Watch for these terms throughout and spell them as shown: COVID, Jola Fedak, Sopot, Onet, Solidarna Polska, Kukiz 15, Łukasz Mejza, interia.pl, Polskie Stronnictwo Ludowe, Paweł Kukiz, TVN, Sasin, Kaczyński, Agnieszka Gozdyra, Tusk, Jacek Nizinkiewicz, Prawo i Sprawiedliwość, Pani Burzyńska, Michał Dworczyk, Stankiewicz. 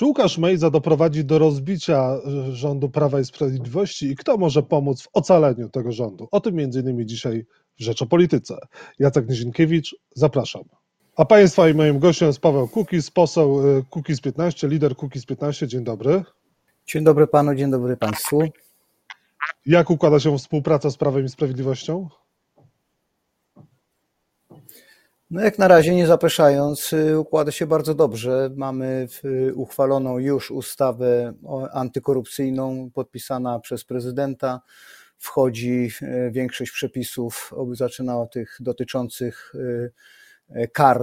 Czy Łukasz Mejza doprowadzi do rozbicia rządu Prawa i Sprawiedliwości i kto może pomóc w ocaleniu tego rządu? O tym m.in. dzisiaj w Rzecz o Polityce. Jacek Nizinkiewicz, zapraszam. A Państwa i moim gościem jest Paweł Kukiz, poseł Kukiz 15, lider Kukiz 15. Dzień dobry. Dzień dobry Panu, dzień dobry Państwu. Jak układa się współpraca z Prawem i Sprawiedliwością? No jak na razie, nie zapeszając, układa się bardzo dobrze. Mamy uchwaloną już ustawę antykorupcyjną, podpisana przez prezydenta. Wchodzi większość przepisów, zaczyna od tych dotyczących kar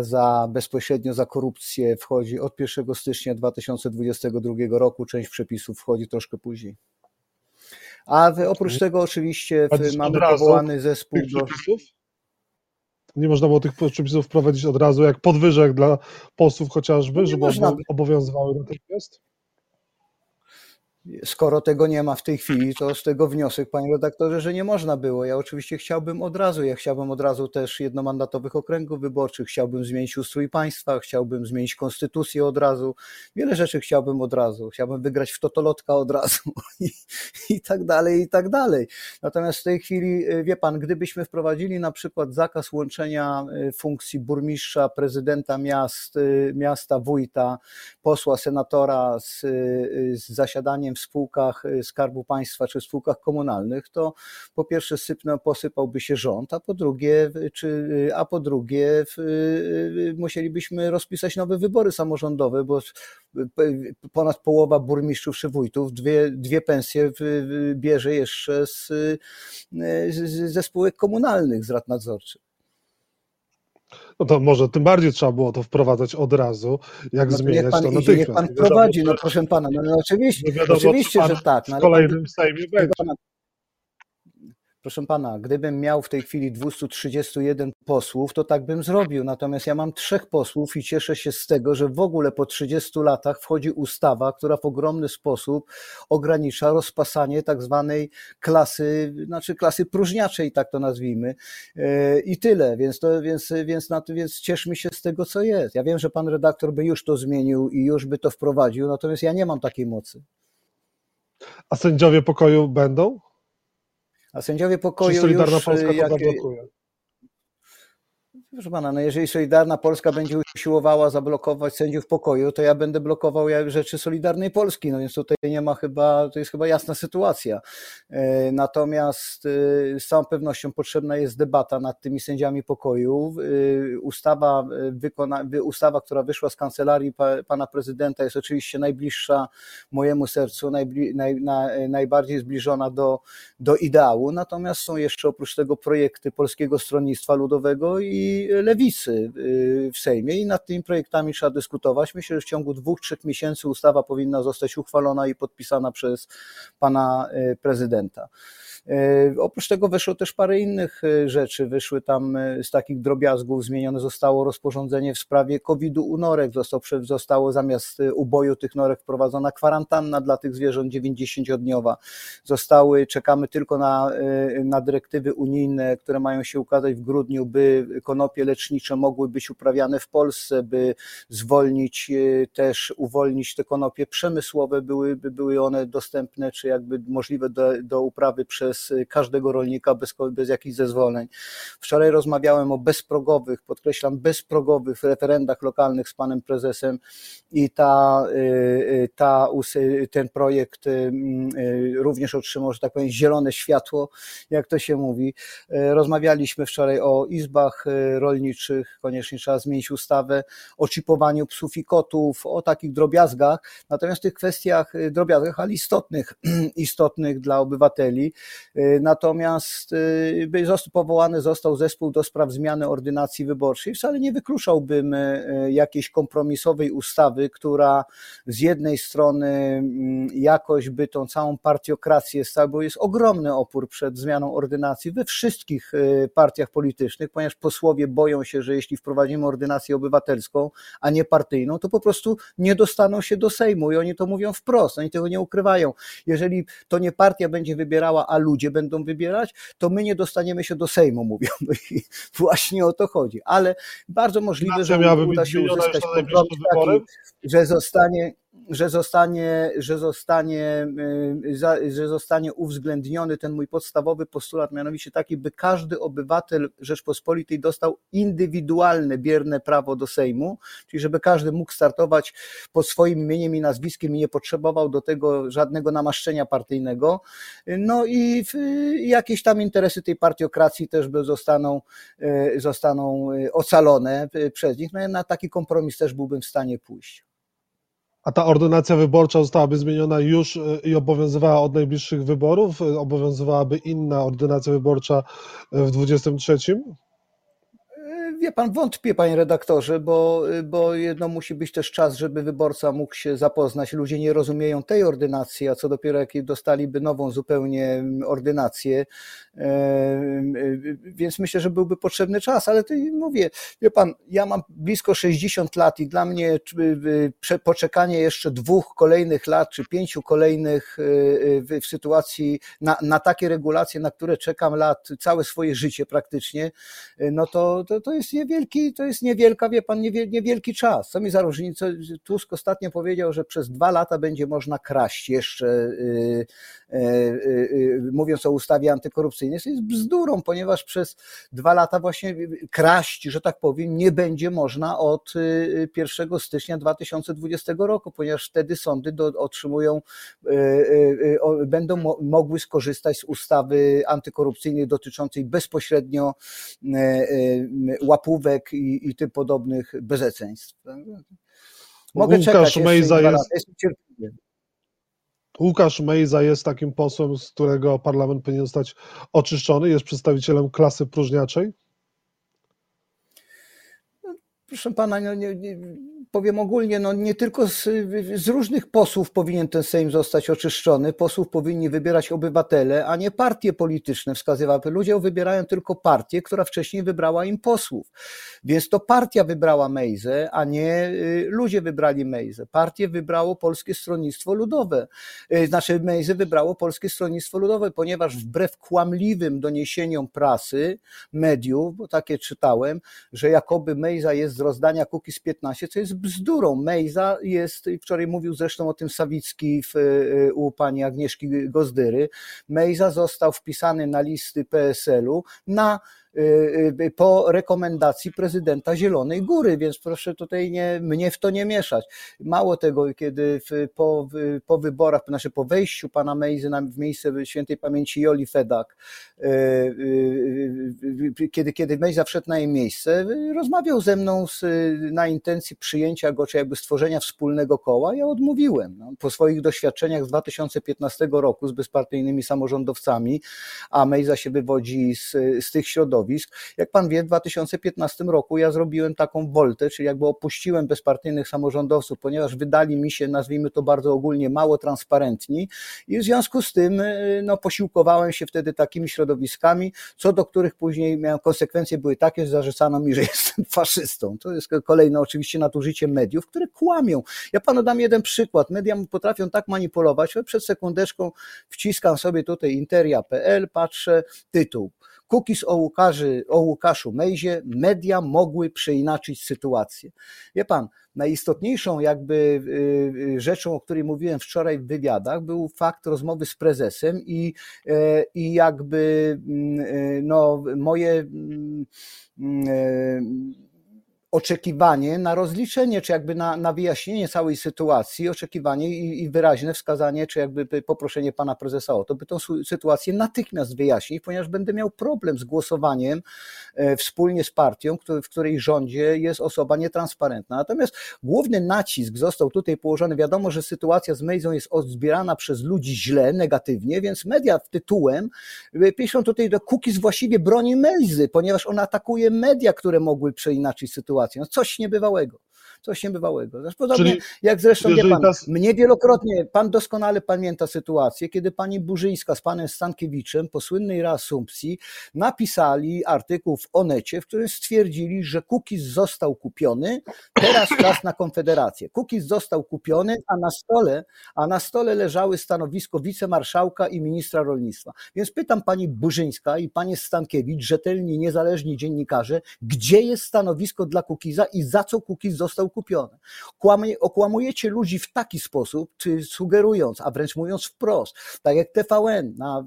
bezpośrednio za korupcję. Wchodzi od 1 stycznia 2022 roku, część przepisów wchodzi troszkę później. A oprócz tego oczywiście mamy powołany zespół do... Nie można było tych przepisów wprowadzić od razu, jak podwyżek dla posłów chociażby, żeby obowiązywały natychmiast? Skoro tego nie ma w tej chwili, to z tego wniosek, panie redaktorze, że nie można było. Ja oczywiście chciałbym od razu, też jednomandatowych okręgów wyborczych, chciałbym zmienić ustrój państwa, chciałbym zmienić konstytucję od razu, wiele rzeczy chciałbym od razu, chciałbym wygrać w totolotka od razu i tak dalej, i tak dalej. Natomiast w tej chwili, wie pan, gdybyśmy wprowadzili na przykład zakaz łączenia funkcji burmistrza, prezydenta miasta, wójta, posła, senatora z zasiadaniem w spółkach Skarbu Państwa czy spółkach komunalnych, to po pierwsze posypałby się rząd, a po drugie musielibyśmy rozpisać nowe wybory samorządowe, bo ponad połowa burmistrzów czy wójtów dwie pensje bierze jeszcze ze spółek komunalnych, z rad nadzorczych. No to może tym bardziej trzeba było to wprowadzać od razu, jak no zmieniać to natychmiast. Niech pan wprowadzi, no proszę pana, no oczywiście, wiadomo, oczywiście pan, że tak. No, w kolejnym Sejmie będzie. Proszę pana, gdybym miał w tej chwili 231 posłów, to tak bym zrobił. Natomiast ja mam 3 posłów i cieszę się z tego, że w ogóle po 30 latach wchodzi ustawa, która w ogromny sposób ogranicza rozpasanie tak zwanej klasy próżniaczej, tak to nazwijmy. I tyle. Więc cieszmy się z tego, co jest. Ja wiem, że pan redaktor by już to zmienił i już by to wprowadził, natomiast ja nie mam takiej mocy. A sędziowie pokoju będą? A sędziowie pokoju już... Solidarna Polska to zablokuje? Proszę pana, no jeżeli Solidarna Polska będzie usiłowała zablokować sędziów pokoju, to ja będę blokował rzeczy Solidarnej Polski, no więc tutaj nie ma chyba, to jest chyba jasna sytuacja. Natomiast z całą pewnością potrzebna jest debata nad tymi sędziami pokoju. Ustawa, która wyszła z kancelarii pana prezydenta, jest oczywiście najbliższa mojemu sercu, najbardziej zbliżona do ideału, natomiast są jeszcze oprócz tego projekty Polskiego Stronnictwa Ludowego i Lewicy w Sejmie i nad tymi projektami trzeba dyskutować. Myślę, że w ciągu 2-3 miesięcy ustawa powinna zostać uchwalona i podpisana przez pana prezydenta. Oprócz tego weszło też parę innych rzeczy. Wyszły tam z takich drobiazgów, zmienione zostało rozporządzenie w sprawie COVID-u u norek. Zostało zamiast uboju tych norek wprowadzona kwarantanna dla tych zwierząt 90-dniowa. Czekamy tylko na dyrektywy unijne, które mają się ukazać w grudniu, by konopie lecznicze mogły być uprawiane w Polsce, by uwolnić te konopie przemysłowe, by były one dostępne, czy jakby możliwe do uprawy przez każdego rolnika bez jakichś zezwoleń. Wczoraj rozmawiałem o bezprogowych, podkreślam, bezprogowych referendach lokalnych z panem prezesem i ten projekt również otrzymał, że tak powiem, zielone światło, jak to się mówi. Rozmawialiśmy wczoraj o izbach rolniczych, koniecznie trzeba zmienić ustawę, o czipowaniu psów i kotów, o takich drobiazgach, natomiast w tych kwestiach drobiazgach, ale istotnych dla obywateli. Natomiast powołany został zespół do spraw zmiany ordynacji wyborczej. Wcale nie wykluczałbym jakiejś kompromisowej ustawy, która z jednej strony jakoś by tą całą partiokrację, bo jest ogromny opór przed zmianą ordynacji we wszystkich partiach politycznych, ponieważ posłowie boją się, że jeśli wprowadzimy ordynację obywatelską, a nie partyjną, to po prostu nie dostaną się do Sejmu i oni to mówią wprost, oni tego nie ukrywają. Jeżeli to nie partia będzie wybierała, a ludzie będą wybierać, to my nie dostaniemy się do Sejmu, mówią. I właśnie o to chodzi. Ale bardzo możliwe, że uda się uzyskać taki, że zostanie... że zostanie uwzględniony ten mój podstawowy postulat, mianowicie taki, by każdy obywatel Rzeczpospolitej dostał indywidualne, bierne prawo do Sejmu, czyli żeby każdy mógł startować pod swoim imieniem i nazwiskiem i nie potrzebował do tego żadnego namaszczenia partyjnego. No i jakieś tam interesy tej partiokracji też zostaną ocalone przez nich. No, na taki kompromis też byłbym w stanie pójść. A ta ordynacja wyborcza zostałaby zmieniona już i obowiązywała od najbliższych wyborów? Obowiązywałaby inna ordynacja wyborcza w 23? Wie pan, wątpię, panie redaktorze, bo jedno musi być też czas, żeby wyborca mógł się zapoznać. Ludzie nie rozumieją tej ordynacji, a co dopiero jak dostaliby nową zupełnie ordynację, więc myślę, że byłby potrzebny czas, ale to mówię, wie pan, ja mam blisko 60 lat i dla mnie poczekanie jeszcze 2 kolejnych lat czy 5 kolejnych w sytuacji na takie regulacje, na które czekam lat, całe swoje życie praktycznie, no to jest niewielka, wie pan, niewielki czas. Co mi za różnicę? Tusk ostatnio powiedział, że przez 2 lata będzie można kraść jeszcze, mówiąc o ustawie antykorupcyjnej. To jest bzdurą, ponieważ przez 2 lata właśnie kraść, że tak powiem, nie będzie można od 1 stycznia 2020 roku, ponieważ wtedy sądy będą mogły skorzystać z ustawy antykorupcyjnej dotyczącej bezpośrednio łapówek i tym podobnych bezeceństw. Łukasz Mejza jest takim posłem, z którego parlament powinien zostać oczyszczony, jest przedstawicielem klasy próżniaczej? Proszę pana, powiem ogólnie, nie tylko z różnych posłów powinien ten Sejm zostać oczyszczony. Posłów powinni wybierać obywatele, a nie partie polityczne wskazywały. Ludzie wybierają tylko partię, która wcześniej wybrała im posłów. Więc to partia wybrała Mejzę, a nie ludzie wybrali Mejzę. Partię wybrało Polskie Stronnictwo Ludowe. Znaczy Mejzę wybrało Polskie Stronnictwo Ludowe, ponieważ wbrew kłamliwym doniesieniom prasy, mediów, bo takie czytałem, że jakoby Mejza jest z rozdania Kukiz 15, co jest bzdurą. Mejza jest, wczoraj mówił zresztą o tym Sawicki u pani Agnieszki Gozdyry, Mejza został wpisany na listy PSL-u po rekomendacji prezydenta Zielonej Góry, więc proszę tutaj mnie w to nie mieszać. Mało tego, kiedy po wyborach, znaczy po wejściu pana Mejzy w miejsce świętej pamięci Joli Fedak, kiedy Mejza wszedł na jej miejsce, rozmawiał ze mną na intencji przyjęcia go, czy jakby stworzenia wspólnego koła, ja odmówiłem. Po swoich doświadczeniach z 2015 roku z bezpartyjnymi samorządowcami, a Mejza się wywodzi z tych środowisk. Jak pan wie, w 2015 roku ja zrobiłem taką woltę, czyli jakby opuściłem bezpartyjnych samorządowców, ponieważ wydali mi się, nazwijmy to bardzo ogólnie, mało transparentni i w związku z tym posiłkowałem się wtedy takimi środowiskami, co do których później miałem konsekwencje były takie, że zarzucano mi, że jestem faszystą. To jest kolejne oczywiście nadużycie mediów, które kłamią. Ja panu dam jeden przykład. Media potrafią tak manipulować, że przed sekundeczką wciskam sobie tutaj interia.pl, patrzę, tytuł. Kukiz o Łukaszu Mejzie, media mogły przeinaczyć sytuację. Wie pan, najistotniejszą jakby rzeczą, o której mówiłem wczoraj w wywiadach, był fakt rozmowy z prezesem i jakby moje oczekiwanie na rozliczenie, czy jakby na wyjaśnienie całej sytuacji, oczekiwanie i wyraźne wskazanie, czy jakby poproszenie pana prezesa o to, by tą sytuację natychmiast wyjaśnić, ponieważ będę miał problem z głosowaniem wspólnie z partią, w której rządzie jest osoba nietransparentna. Natomiast główny nacisk został tutaj położony. Wiadomo, że sytuacja z Mejzą jest odbierana przez ludzi źle, negatywnie, więc media tytułem piszą tutaj, że Kukiz właściwie broni Mejzy, ponieważ on atakuje media, które mogły przeinaczyć sytuację. No coś niebywałego. Podobnie czyli, jak zresztą wie pan, mnie wielokrotnie, pan doskonale pamięta sytuację, kiedy pani Burzyńska z panem Stankiewiczem po słynnej reasumpcji napisali artykuł w Onecie, w którym stwierdzili, że Kukiz został kupiony, teraz czas na Konfederację. Kukiz został kupiony, a na stole leżały stanowisko wicemarszałka i ministra rolnictwa. Więc pytam pani Burzyńska i panie Stankiewicz, rzetelni, niezależni dziennikarze, gdzie jest stanowisko dla Kukiza i za co Kukiz został został kupiony. Okłamujecie ludzi w taki sposób, sugerując, a wręcz mówiąc wprost, tak jak TVN na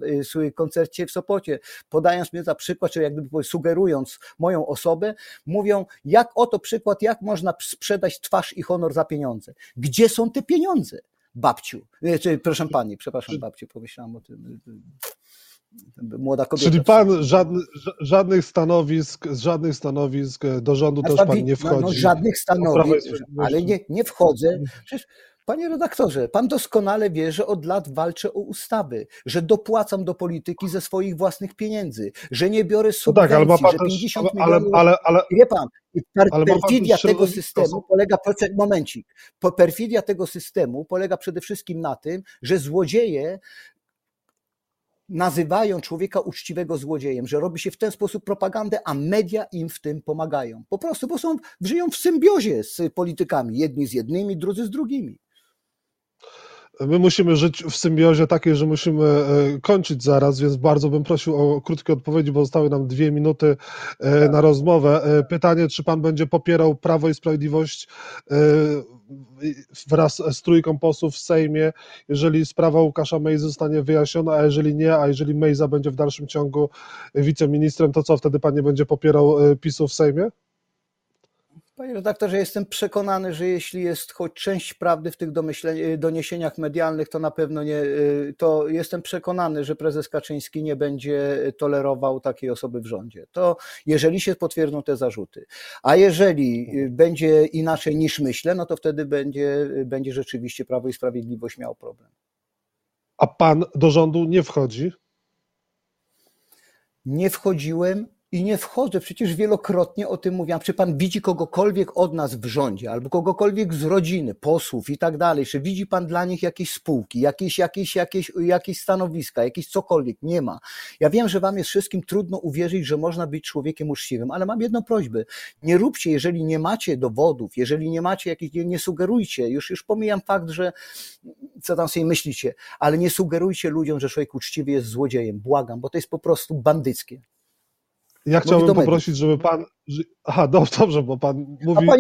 koncercie w Sopocie, podając mnie za przykład, czy jak gdyby sugerując moją osobę, mówią, jak oto przykład, jak można sprzedać twarz i honor za pieniądze. Gdzie są te pieniądze, babciu? Proszę pani, przepraszam, babciu, pomyślałam o tym. Młoda kobieta. Czyli pan żadnych stanowisk do rządu też pan nie wchodzi? No, żadnych stanowisk, ale nie wchodzę. Przecież, panie redaktorze, pan doskonale wie, że od lat walczę o ustawy, że dopłacam do polityki ze swoich własnych pieniędzy, że nie biorę subwencji, no tak, ale że 50 też, milionów... Wie pan, perfidia tego systemu polega... Momencik. Perfidia tego systemu polega przede wszystkim na tym, że złodzieje nazywają człowieka uczciwego złodziejem, że robi się w ten sposób propagandę, a media im w tym pomagają. Po prostu, bo żyją w symbiozie z politykami. Jedni z jednymi, drudzy z drugimi. My musimy żyć w symbiozie takiej, że musimy kończyć zaraz, więc bardzo bym prosił o krótkie odpowiedzi, bo zostały nam 2 minuty na rozmowę. Pytanie, czy pan będzie popierał Prawo i Sprawiedliwość wraz z trójką posłów w Sejmie, jeżeli sprawa Łukasza Mejzy zostanie wyjaśniona, a jeżeli nie, a jeżeli Mejza będzie w dalszym ciągu wiceministrem, to co, wtedy pan nie będzie popierał PiS-u w Sejmie? Panie redaktorze, jestem przekonany, że jeśli jest choć część prawdy w tych doniesieniach medialnych, to na pewno nie, to jestem przekonany, że prezes Kaczyński nie będzie tolerował takiej osoby w rządzie. To jeżeli się potwierdzą te zarzuty, a jeżeli będzie inaczej niż myślę, no to wtedy będzie rzeczywiście Prawo i Sprawiedliwość miał problem. A pan do rządu nie wchodzi? Nie wchodziłem. I nie wchodzę, przecież wielokrotnie o tym mówiłam. Czy pan widzi kogokolwiek od nas w rządzie, albo kogokolwiek z rodziny, posłów i tak dalej? Czy widzi pan dla nich jakieś spółki, jakieś stanowiska, jakieś cokolwiek? Nie ma. Ja wiem, że wam jest wszystkim trudno uwierzyć, że można być człowiekiem uczciwym, ale mam jedną prośbę. Nie róbcie, jeżeli nie macie dowodów, jeżeli nie macie jakichś, nie sugerujcie, już pomijam fakt, że co tam sobie myślicie, ale nie sugerujcie ludziom, że człowiek uczciwy jest złodziejem. Błagam, bo to jest po prostu bandyckie. Ja chciałbym poprosić, żeby pan... Aha, dobrze, bo pan mówi... A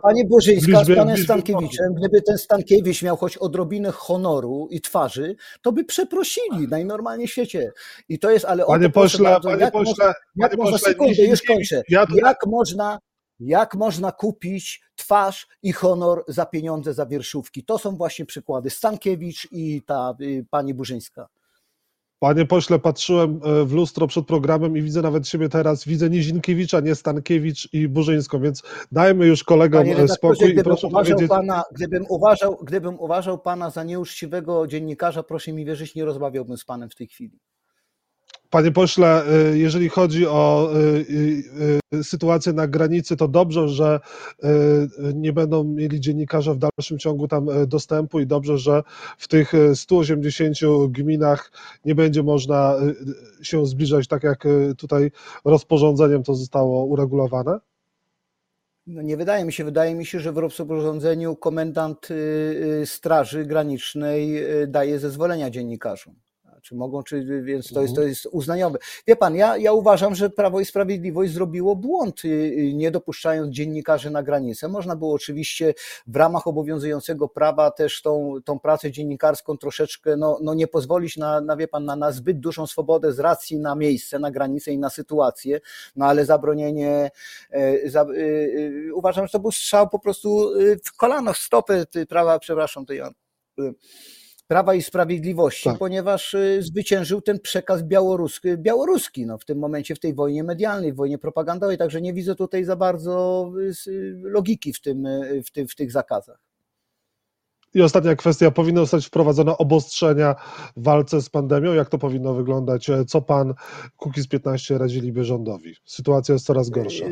pani Burzyńska z panem Stankiewiczem, gdyby ten Stankiewicz miał choć odrobinę honoru i twarzy, to by przeprosili najnormalniej w świecie. i to jest, ale... Panie pośle, sekundę, już kończę. Jak można kupić twarz i honor za pieniądze, za wierszówki? To są właśnie przykłady. Stankiewicz i ta pani Burzyńska. Panie pośle, patrzyłem w lustro przed programem i widzę nawet siebie teraz, widzę Nizinkiewicza, nie Stankiewicz i Burzyńską, więc dajmy już kolegom spokój i proszę powiedzieć... Gdybym uważał pana za nieuczciwego dziennikarza, proszę mi wierzyć, nie rozmawiałbym z panem w tej chwili. Panie pośle, jeżeli chodzi o sytuację na granicy, to dobrze, że nie będą mieli dziennikarze w dalszym ciągu tam dostępu i dobrze, że w tych 180 gminach nie będzie można się zbliżać, tak jak tutaj rozporządzeniem to zostało uregulowane? No nie wydaje mi się, że w rozporządzeniu komendant Straży Granicznej daje zezwolenia dziennikarzom. Więc to jest uznaniowe. Wie pan, ja uważam, że Prawo i Sprawiedliwość zrobiło błąd, nie dopuszczając dziennikarzy na granicę. Można było oczywiście w ramach obowiązującego prawa też tą pracę dziennikarską troszeczkę, nie pozwolić na zbyt dużą swobodę z racji na miejsce, na granicę i na sytuację, ale zabronienie, uważam, że to był strzał po prostu w kolano, w stopę Prawa i Sprawiedliwości, tak. Ponieważ zwyciężył ten przekaz białoruski w tym momencie, w tej wojnie medialnej, w wojnie propagandowej, także nie widzę tutaj za bardzo logiki w tych zakazach. I ostatnia kwestia, powinno zostać wprowadzone obostrzenia w walce z pandemią, jak to powinno wyglądać, co pan Kukiz 15 radziliby rządowi? Sytuacja jest coraz gorsza.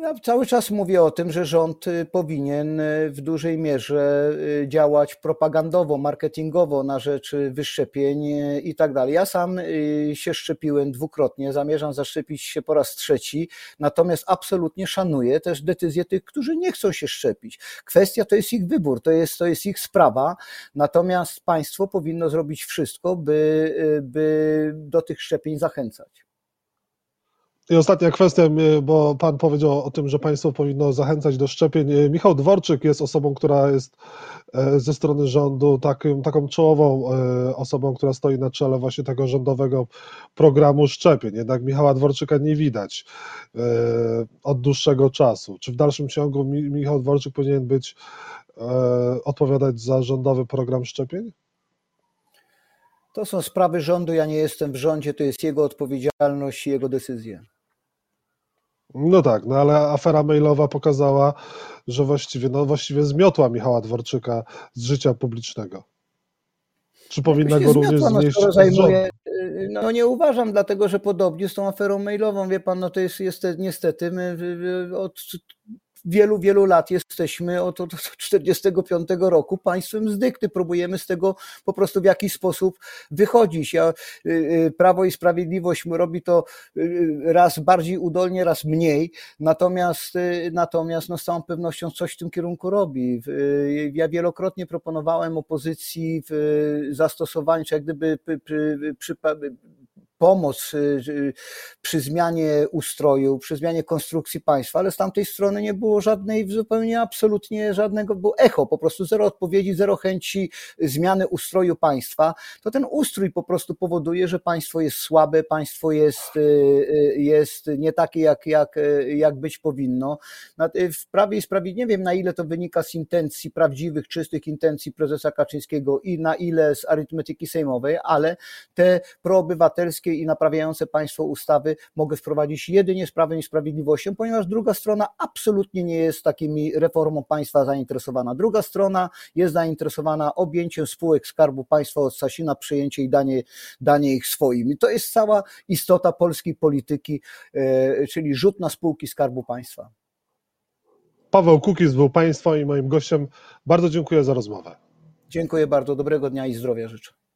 Ja cały czas mówię o tym, że rząd powinien w dużej mierze działać propagandowo, marketingowo na rzecz wyszczepień i tak dalej. Ja sam się szczepiłem 2-krotnie, zamierzam zaszczepić się po raz 3, natomiast absolutnie szanuję też decyzję tych, którzy nie chcą się szczepić. Kwestia to jest ich wybór, to jest ich sprawa, natomiast państwo powinno zrobić wszystko, by do tych szczepień zachęcać. I ostatnia kwestia, bo pan powiedział o tym, że państwo powinno zachęcać do szczepień. Michał Dworczyk jest osobą, która jest ze strony rządu taką czołową osobą, która stoi na czele właśnie tego rządowego programu szczepień. Jednak Michała Dworczyka nie widać od dłuższego czasu. Czy w dalszym ciągu Michał Dworczyk powinien być odpowiadać za rządowy program szczepień? To są sprawy rządu, ja nie jestem w rządzie, to jest jego odpowiedzialność i jego decyzja. No tak, no ale afera mailowa pokazała, że właściwie zmiotła Michała Dworczyka z życia publicznego. Czy powinna go również znieść? No nie uważam, dlatego że podobnie z tą aferą mailową, wie pan, no to jest niestety my od wielu lat jesteśmy, od 1945 roku państwem z dykty. Próbujemy z tego po prostu w jakiś sposób wychodzić. Prawo i Sprawiedliwość robi to raz bardziej udolnie, raz mniej. Natomiast no z całą pewnością coś w tym kierunku robi. Ja wielokrotnie proponowałem opozycji w zastosowanie, czy jak gdyby pomoc przy zmianie ustroju, przy zmianie konstrukcji państwa, ale z tamtej strony nie było żadnej, zupełnie absolutnie żadnego, było echo, po prostu zero odpowiedzi, zero chęci zmiany ustroju państwa. To ten ustrój po prostu powoduje, że państwo jest słabe, państwo jest nie takie jak być powinno. W Prawie i Sprawiedliwości nie wiem, na ile to wynika z intencji prawdziwych, czystych intencji prezesa Kaczyńskiego i na ile z arytmetyki sejmowej, ale te proobywatelskie i naprawiające państwo ustawy mogę wprowadzić jedynie z Prawem i Sprawiedliwością, ponieważ druga strona absolutnie nie jest takimi reformą państwa zainteresowana. Druga strona jest zainteresowana objęciem spółek Skarbu Państwa od Sasina, przejęcie i danie ich swoim. I to jest cała istota polskiej polityki, czyli rzut na spółki Skarbu Państwa. Paweł Kukiz był państwa i moim gościem. Bardzo dziękuję za rozmowę. Dziękuję bardzo. Dobrego dnia i zdrowia życzę.